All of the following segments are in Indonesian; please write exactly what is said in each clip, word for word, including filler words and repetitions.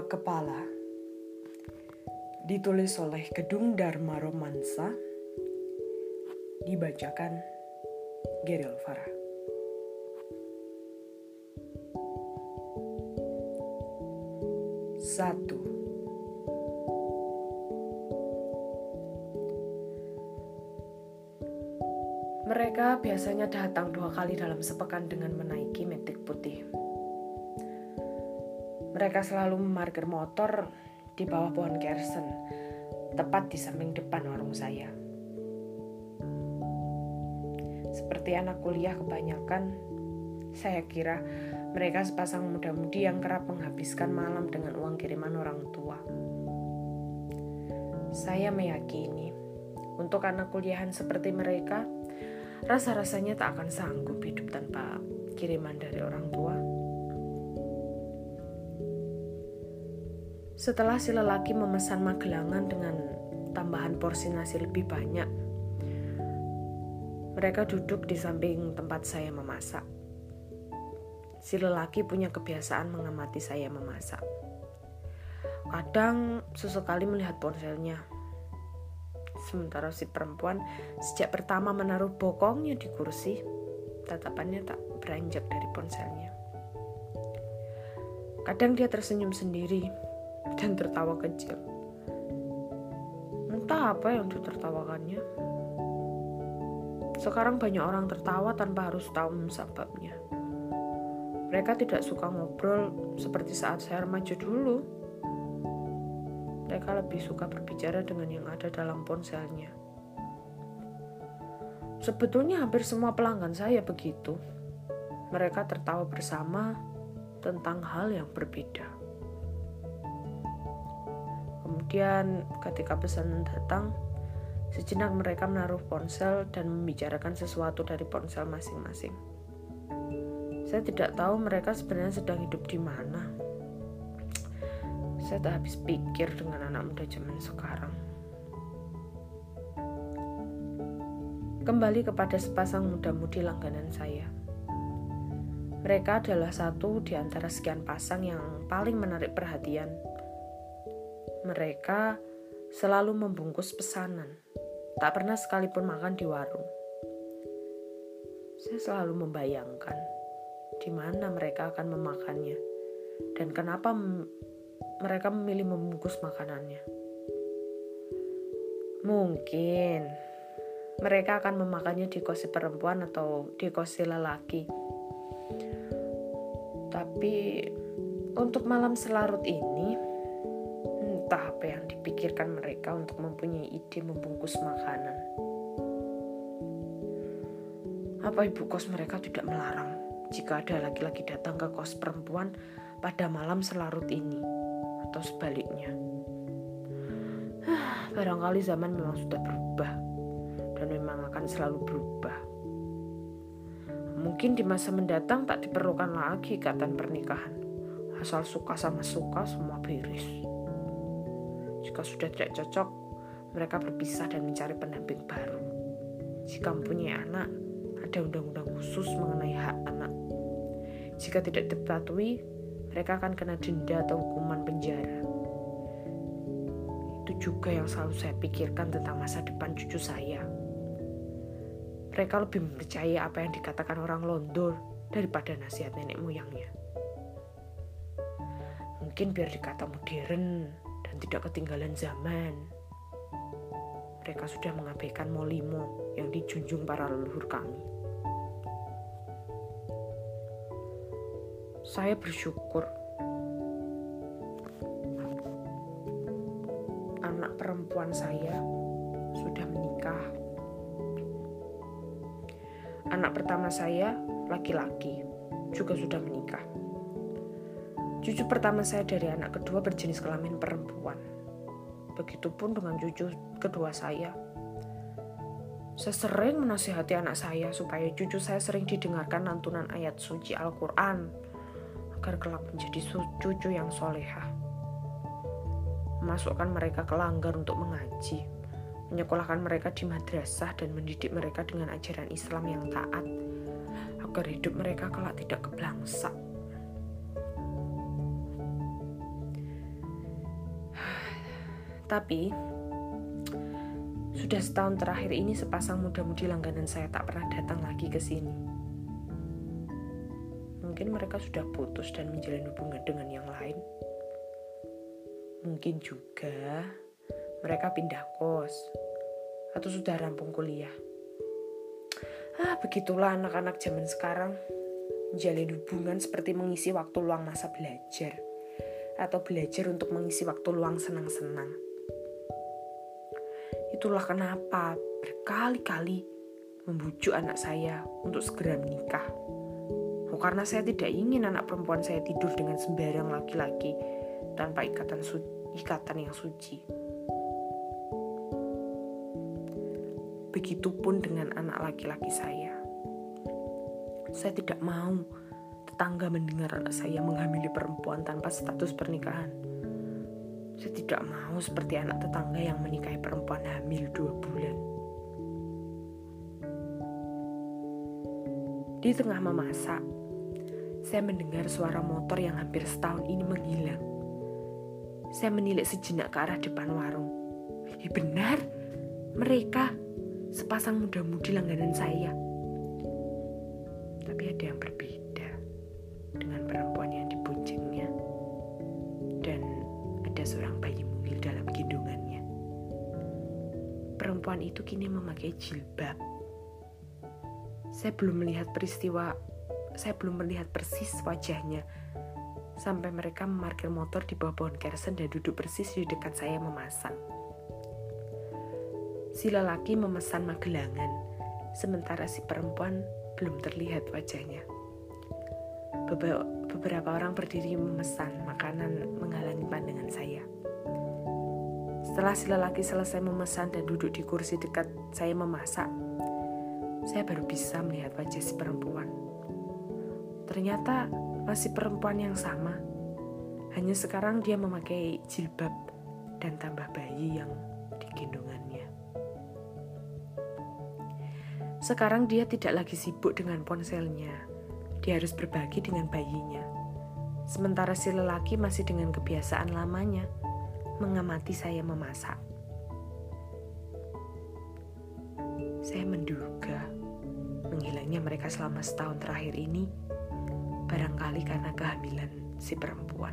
Dua Kepala, ditulis oleh Kedung Dharma Romansa, dibacakan Geryl Farah. Satu. Mereka biasanya datang dua kali dalam sepekan dengan menaiki metik putih. Mereka selalu memarkir motor di bawah pohon kersen, tepat di samping depan warung saya. Seperti anak kuliah kebanyakan, saya kira mereka sepasang muda-mudi yang kerap menghabiskan malam dengan uang kiriman orang tua. Saya meyakini, untuk anak kuliahan seperti mereka, rasa-rasanya tak akan sanggup hidup tanpa kiriman dari orang tua. Setelah si lelaki memesan magelangan dengan tambahan porsi nasi lebih banyak, mereka duduk di samping tempat saya memasak. Si lelaki punya kebiasaan mengamati saya memasak. Kadang sesekali melihat ponselnya. Sementara si perempuan sejak pertama menaruh bokongnya di kursi, tatapannya tak beranjak dari ponselnya. Kadang dia tersenyum sendiri dan tertawa kecil. Entah apa yang ditertawakannya. Sekarang banyak orang tertawa tanpa harus tahu sebabnya. Mereka tidak suka ngobrol seperti saat saya remaja dulu. Mereka lebih suka berbicara dengan yang ada dalam ponselnya. Sebetulnya hampir semua pelanggan saya begitu. Mereka tertawa bersama tentang hal yang berbeda. Kemudian ketika pesanan datang, sejenak mereka menaruh ponsel dan membicarakan sesuatu dari ponsel masing-masing. Saya tidak tahu mereka sebenarnya sedang hidup di mana. Saya tak habis pikir dengan anak muda zaman sekarang. Kembali kepada sepasang muda-mudi langganan saya. Mereka adalah satu di antara sekian pasang yang paling menarik perhatian. Mereka selalu membungkus pesanan, tak pernah sekalipun makan di warung. Saya selalu membayangkan di mana mereka akan memakannya dan kenapa m- mereka memilih membungkus makanannya. Mungkin mereka akan memakannya di kos perempuan atau di kos lelaki. Tapi untuk malam selarut ini, entah apa yang dipikirkan mereka untuk mempunyai ide membungkus makanan. Apa ibu kos mereka tidak melarang jika ada laki-laki datang ke kos perempuan pada malam selarut ini, atau sebaliknya? Barangkali zaman memang sudah berubah dan memang akan selalu berubah. Mungkin di masa mendatang tak diperlukan lagi ikatan pernikahan. Asal suka sama suka, semua beres. Jika sudah tidak cocok, mereka berpisah dan mencari pendamping baru. Jika mempunyai anak, ada undang-undang khusus mengenai hak anak. Jika tidak dipatuhi, mereka akan kena denda atau hukuman penjara. Itu juga yang selalu saya pikirkan tentang masa depan cucu saya. Mereka lebih mempercayai apa yang dikatakan orang London daripada nasihat nenek moyangnya. Mungkin biar dikata modern dan tidak ketinggalan zaman, mereka sudah mengabaikan molimo yang dijunjung para leluhur kami. Saya bersyukur anak perempuan saya sudah menikah. Anak pertama saya, laki-laki, juga sudah menikah. Cucu pertama saya dari anak kedua berjenis kelamin perempuan. Begitupun dengan cucu kedua saya. Saya sering menasihati anak saya supaya cucu saya sering didengarkan lantunan ayat suci Al-Quran agar kelak menjadi cucu yang solehah. Memasukkan mereka ke langgar untuk mengaji, menyekolahkan mereka di madrasah dan mendidik mereka dengan ajaran Islam yang taat agar hidup mereka kelak tidak keblangsak. Tapi sudah setahun terakhir ini sepasang muda-mudi langganan saya tak pernah datang lagi ke sini. Mungkin mereka sudah putus dan menjalin hubungan dengan yang lain. Mungkin juga mereka pindah kos atau sudah rampung kuliah. Ah, begitulah anak-anak zaman sekarang. Menjalin hubungan seperti mengisi waktu luang masa belajar atau belajar untuk mengisi waktu luang senang-senang. Itulah kenapa berkali-kali membujuk anak saya untuk segera menikah. Oh, karena saya tidak ingin anak perempuan saya tidur dengan sembarang laki-laki tanpa ikatan su- ikatan yang suci. Begitupun dengan anak laki-laki saya. Saya tidak mau tetangga mendengar anak saya menghamili perempuan tanpa status pernikahan. Saya tidak mau seperti anak tetangga yang menikahi perempuan hamil dua bulan. Di tengah memasak, saya mendengar suara motor yang hampir setahun ini menghilang. Saya menilik sejenak ke arah depan warung. Eh, benar, mereka sepasang muda-mudi langganan saya. Tapi ada yang berbeda dengan perempuan yang diboncengnya. Dan ada seorang bayi mungil dalam gendongannya. Perempuan itu kini memakai jilbab. Saya belum melihat peristiwa, saya belum melihat persis wajahnya sampai mereka memarkir motor di bawah pohon kersen dan duduk persis di dekat saya memasak. Si lelaki memesan magelangan, sementara si perempuan belum terlihat wajahnya. Beberapa Beberapa orang berdiri memesan makanan menghalangi pandangan saya. Setelah si lelaki selesai memesan dan duduk di kursi dekat saya memasak, saya baru bisa melihat wajah si perempuan. Ternyata masih perempuan yang sama. Hanya sekarang dia memakai jilbab dan tambah bayi yang digendongannya. Sekarang dia tidak lagi sibuk dengan ponselnya. Dia harus berbagi dengan bayinya. Sementara si lelaki masih dengan kebiasaan lamanya, mengamati saya memasak. Saya menduga menghilangnya mereka selama setahun terakhir ini barangkali karena kehamilan si perempuan.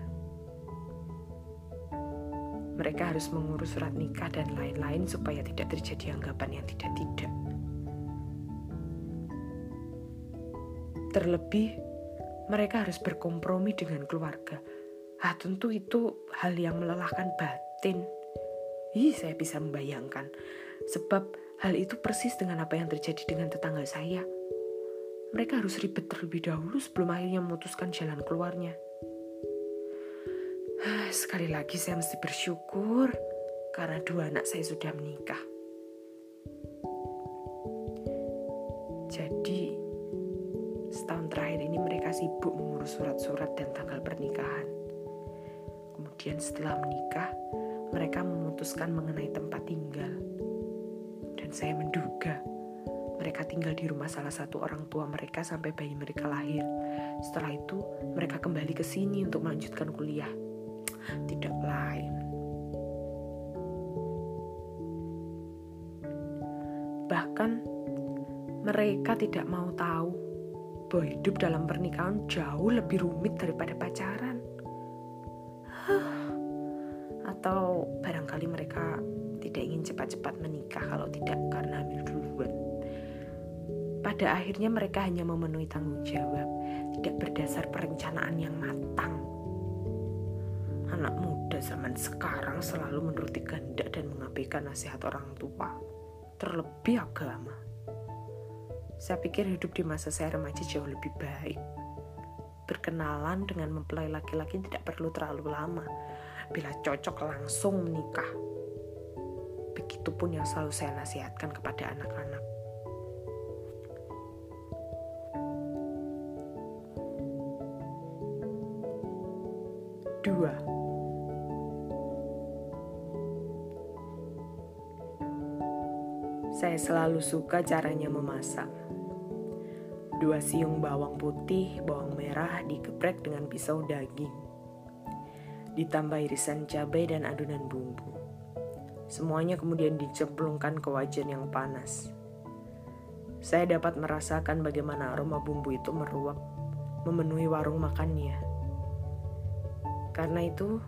Mereka harus mengurus surat nikah dan lain-lain supaya tidak terjadi anggapan yang tidak-tidak. Terlebih, mereka harus berkompromi dengan keluarga. Ah, tentu itu hal yang melelahkan batin. Ih, saya bisa membayangkan. Sebab hal itu persis dengan apa yang terjadi dengan tetangga saya. Mereka harus ribet terlebih dahulu sebelum akhirnya memutuskan jalan keluarnya. Ah, sekali lagi saya mesti bersyukur karena dua anak saya sudah menikah. Jadi setahun terakhir ini mereka sibuk mengurus surat-surat dan tanggal pernikahan. Kemudian setelah menikah, mereka memutuskan mengenai tempat tinggal. Dan saya menduga mereka tinggal di rumah salah satu orang tua mereka sampai bayi mereka lahir. Setelah itu, mereka kembali ke sini untuk melanjutkan kuliah. Tidak lain. Bahkan mereka tidak mau tahu bahwa hidup dalam pernikahan jauh lebih rumit daripada pacaran. Huh. Atau barangkali mereka tidak ingin cepat-cepat menikah kalau tidak karena hamil duluan. Pada akhirnya mereka hanya memenuhi tanggung jawab, tidak berdasar perencanaan yang matang. Anak muda zaman sekarang selalu menuruti kehendak dan mengabaikan nasihat orang tua, terlebih agama. Saya pikir hidup di masa saya remaja jauh lebih baik. Berkenalan dengan mempelai laki-laki tidak perlu terlalu lama. Bila cocok langsung menikah. Begitupun yang selalu saya nasihatkan kepada anak-anak. Dua. Saya selalu suka caranya memasak. Dua siung bawang putih, bawang merah digeprek dengan pisau daging. Ditambah irisan cabai dan adonan bumbu. Semuanya kemudian dicemplungkan ke wajan yang panas. Saya dapat merasakan bagaimana aroma bumbu itu meruap, memenuhi warung makannya. Karena itu,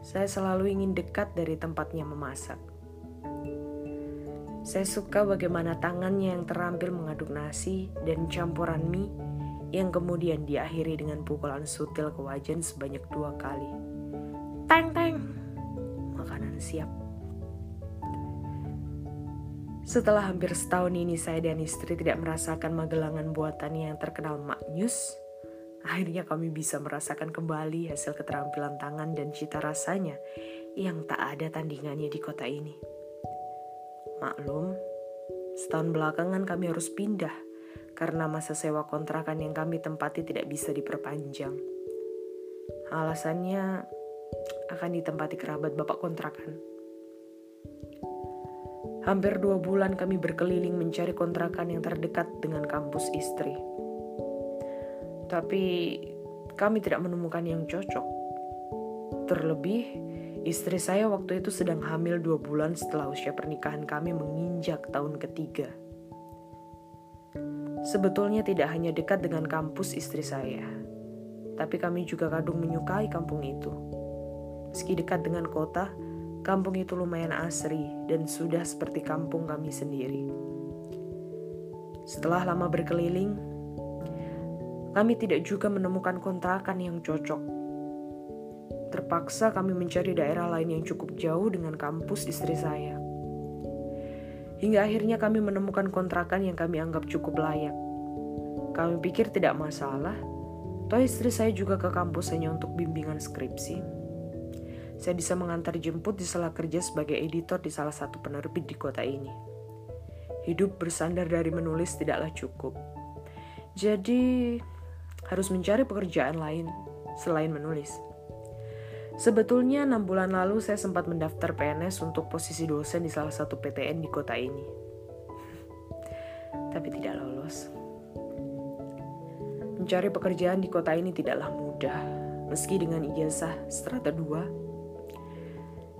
saya selalu ingin dekat dari tempatnya memasak. Saya suka bagaimana tangannya yang terampil mengaduk nasi dan campuran mie yang kemudian diakhiri dengan pukulan sutil ke wajan sebanyak dua kali. Teng-teng! Makanan siap. Setelah hampir setahun ini saya dan istri tidak merasakan magelangan buatannya yang terkenal maknyus, akhirnya kami bisa merasakan kembali hasil keterampilan tangan dan cita rasanya yang tak ada tandingannya di kota ini. Maklum, setahun belakangan kami harus pindah karena masa sewa kontrakan yang kami tempati tidak bisa diperpanjang. Alasannya akan ditempati kerabat bapak kontrakan. Hampir dua bulan kami berkeliling mencari kontrakan yang terdekat dengan kampus istri. Tapi kami tidak menemukan yang cocok. Terlebih, istri saya waktu itu sedang hamil dua bulan setelah usia pernikahan kami menginjak tahun ketiga. Sebetulnya tidak hanya dekat dengan kampus istri saya, tapi kami juga kadung menyukai kampung itu. Meski dekat dengan kota, kampung itu lumayan asri dan sudah seperti kampung kami sendiri. Setelah lama berkeliling, kami tidak juga menemukan kontrakan yang cocok. Terpaksa kami mencari daerah lain yang cukup jauh dengan kampus istri saya. Hingga akhirnya kami menemukan kontrakan yang kami anggap cukup layak. Kami pikir tidak masalah, toh istri saya juga ke kampus hanya untuk bimbingan skripsi. Saya bisa mengantar jemput di sela kerja sebagai editor di salah satu penerbit di kota ini. Hidup bersandar dari menulis tidaklah cukup. Jadi, harus mencari pekerjaan lain selain menulis. Sebetulnya enam bulan lalu saya sempat mendaftar P N S untuk posisi dosen di salah satu P T N di kota ini. Tapi tidak lolos. Mencari pekerjaan di kota ini tidaklah mudah. Meski dengan ijazah strata dua,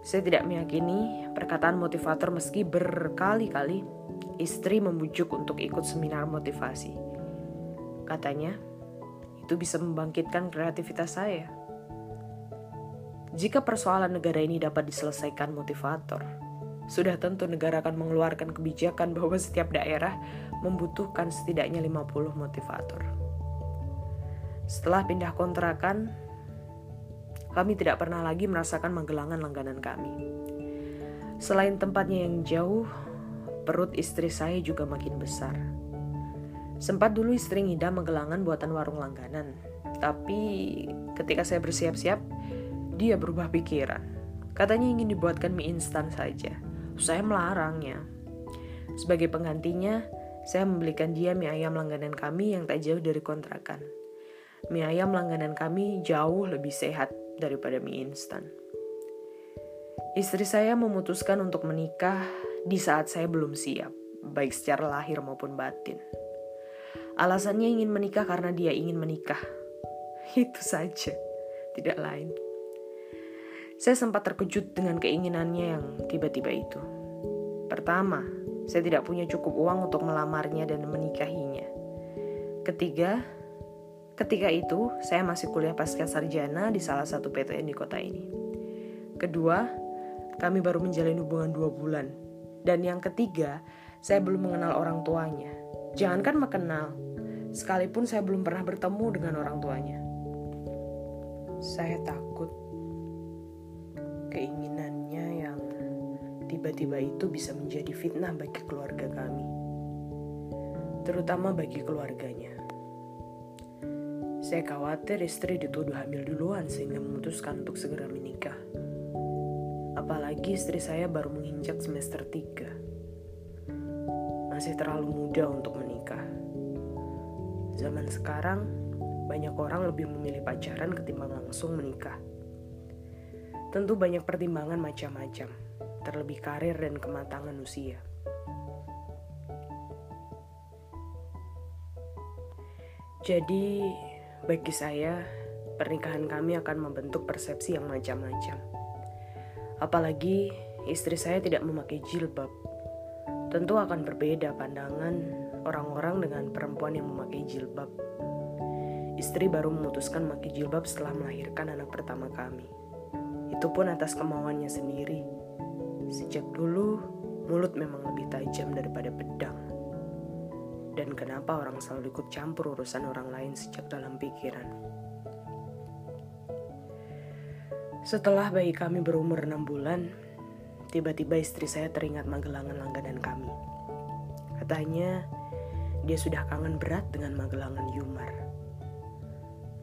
saya tidak meyakini perkataan motivator meski berkali-kali istri membujuk untuk ikut seminar motivasi. Katanya, itu bisa membangkitkan kreativitas saya. Jika persoalan negara ini dapat diselesaikan motivator, sudah tentu negara akan mengeluarkan kebijakan bahwa setiap daerah membutuhkan setidaknya lima puluh motivator. Setelah pindah kontrakan, kami tidak pernah lagi merasakan magelangan langganan kami. Selain tempatnya yang jauh, perut istri saya juga makin besar. Sempat dulu istri ngidam magelangan buatan warung langganan. Tapi ketika saya bersiap-siap, dia berubah pikiran. Katanya ingin dibuatkan mie instan saja. Saya melarangnya. Sebagai penggantinya, saya membelikan dia mie ayam langganan kami yang tak jauh dari kontrakan. Mie ayam langganan kami jauh lebih sehat daripada mie instan. Istri saya memutuskan untuk menikah di saat saya belum siap, baik secara lahir maupun batin. Alasannya ingin menikah karena dia ingin menikah. Itu saja, tidak lain. Saya sempat terkejut dengan keinginannya yang tiba-tiba itu. Pertama, saya tidak punya cukup uang untuk melamarnya dan menikahinya. Ketiga, Ketika itu, saya masih kuliah pasca sarjana di salah satu P T N di kota ini. Kedua, kami baru menjalin hubungan dua bulan. Dan yang ketiga, saya belum mengenal orang tuanya. Jangankan mengenal, sekalipun saya belum pernah bertemu dengan orang tuanya. Saya takut keinginannya yang tiba-tiba itu bisa menjadi fitnah bagi keluarga kami. Terutama bagi keluarganya. Saya khawatir istri dituduh hamil duluan sehingga memutuskan untuk segera menikah. Apalagi istri saya baru menginjak semester tiga. Masih terlalu muda untuk menikah. Zaman sekarang, banyak orang lebih memilih pacaran ketimbang langsung menikah. Tentu banyak pertimbangan macam-macam, terlebih karir dan kematangan usia. Jadi, bagi saya, pernikahan kami akan membentuk persepsi yang macam-macam. Apalagi istri saya tidak memakai jilbab. Tentu akan berbeda pandangan orang-orang dengan perempuan yang memakai jilbab. Istri baru memutuskan memakai jilbab setelah melahirkan anak pertama kami. Itu pun atas kemauannya sendiri. Sejak dulu, mulut memang lebih tajam daripada pedang. Dan kenapa orang selalu ikut campur urusan orang lain sejak dalam pikiran? Setelah bayi kami berumur enam bulan, tiba-tiba istri saya teringat magelangan langganan kami. Katanya, dia sudah kangen berat dengan magelangan Yumar.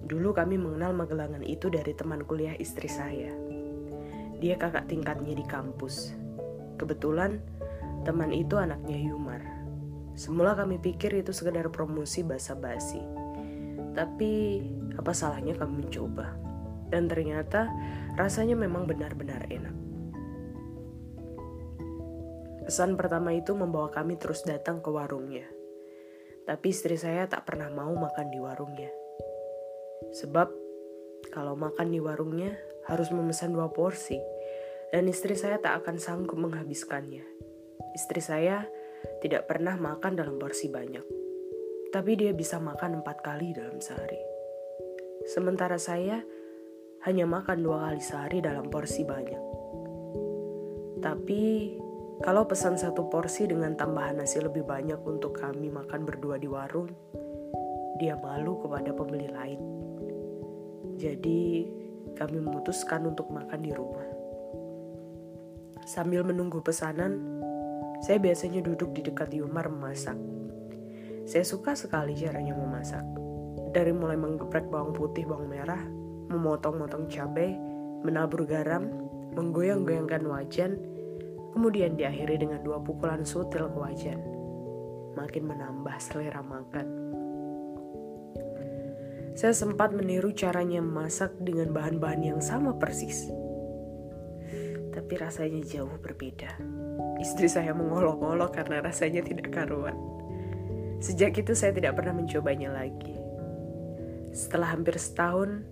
Dulu kami mengenal magelangan itu dari teman kuliah istri saya. Dia kakak tingkatnya di kampus. Kebetulan, teman itu anaknya Yumar. Semula kami pikir itu sekedar promosi basa-basi. Tapi, apa salahnya kami mencoba? Dan ternyata rasanya memang benar-benar enak. Kesan pertama itu membawa kami terus datang ke warungnya. Tapi istri saya tak pernah mau makan di warungnya. Sebab kalau makan di warungnya harus memesan dua porsi. Dan istri saya tak akan sanggup menghabiskannya. Istri saya tidak pernah makan dalam porsi banyak. Tapi dia bisa makan empat kali dalam sehari. Sementara saya hanya makan dua kali sehari dalam porsi banyak. Tapi, kalau pesan satu porsi dengan tambahan nasi lebih banyak untuk kami makan berdua di warung, dia malu kepada pembeli lain. Jadi, kami memutuskan untuk makan di rumah. Sambil menunggu pesanan, saya biasanya duduk di dekat Yumar memasak. Saya suka sekali caranya memasak. Dari mulai menggeprek bawang putih, bawang merah, memotong-motong cabai, menabur garam, menggoyang-goyangkan wajan, kemudian diakhiri dengan dua pukulan sutil ke wajan. Makin menambah selera makan. Saya sempat meniru caranya memasak dengan bahan-bahan yang sama persis. Tapi rasanya jauh berbeda. Istri saya mengolok-olok karena rasanya tidak karuan. Sejak itu saya tidak pernah mencobanya lagi. Setelah hampir setahun,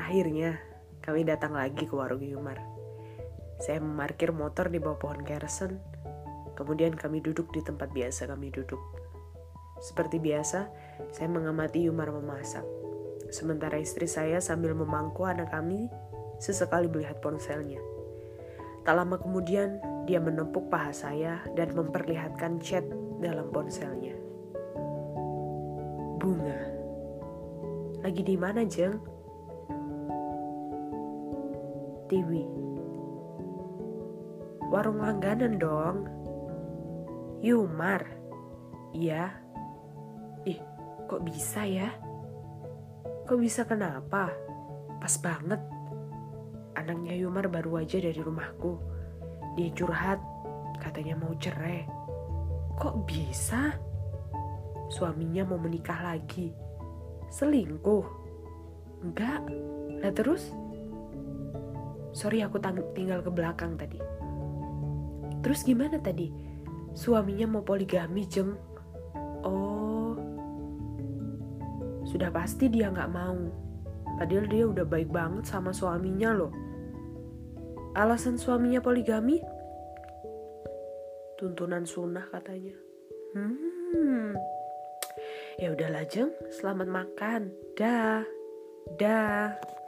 akhirnya, kami datang lagi ke warung Yumar. Saya memarkir motor di bawah pohon kersen, kemudian kami duduk di tempat biasa kami duduk. Seperti biasa, saya mengamati Yumar memasak. Sementara istri saya sambil memangku anak kami, sesekali melihat ponselnya. Tak lama kemudian, dia menepuk paha saya dan memperlihatkan chat dalam ponselnya. Bunga. Lagi di mana, Jeng? Tiwi. Warung langganan dong. Yumar. Iya. Ih, kok bisa ya? Kok bisa kenapa? Pas banget. Anaknya Yumar baru aja dari rumahku. Dia curhat, katanya mau cerai. Kok bisa? Suaminya mau menikah lagi. Selingkuh. Enggak. Nah terus? Sorry aku tinggal ke belakang tadi. Terus gimana tadi? Suaminya mau poligami, Jeng. Oh. Sudah pasti dia gak mau. Padahal dia udah baik banget sama suaminya loh. Alasan suaminya poligami? Tuntunan sunnah katanya. Hmm. Ya udahlah, Jeng. Selamat makan. Dah. Dah.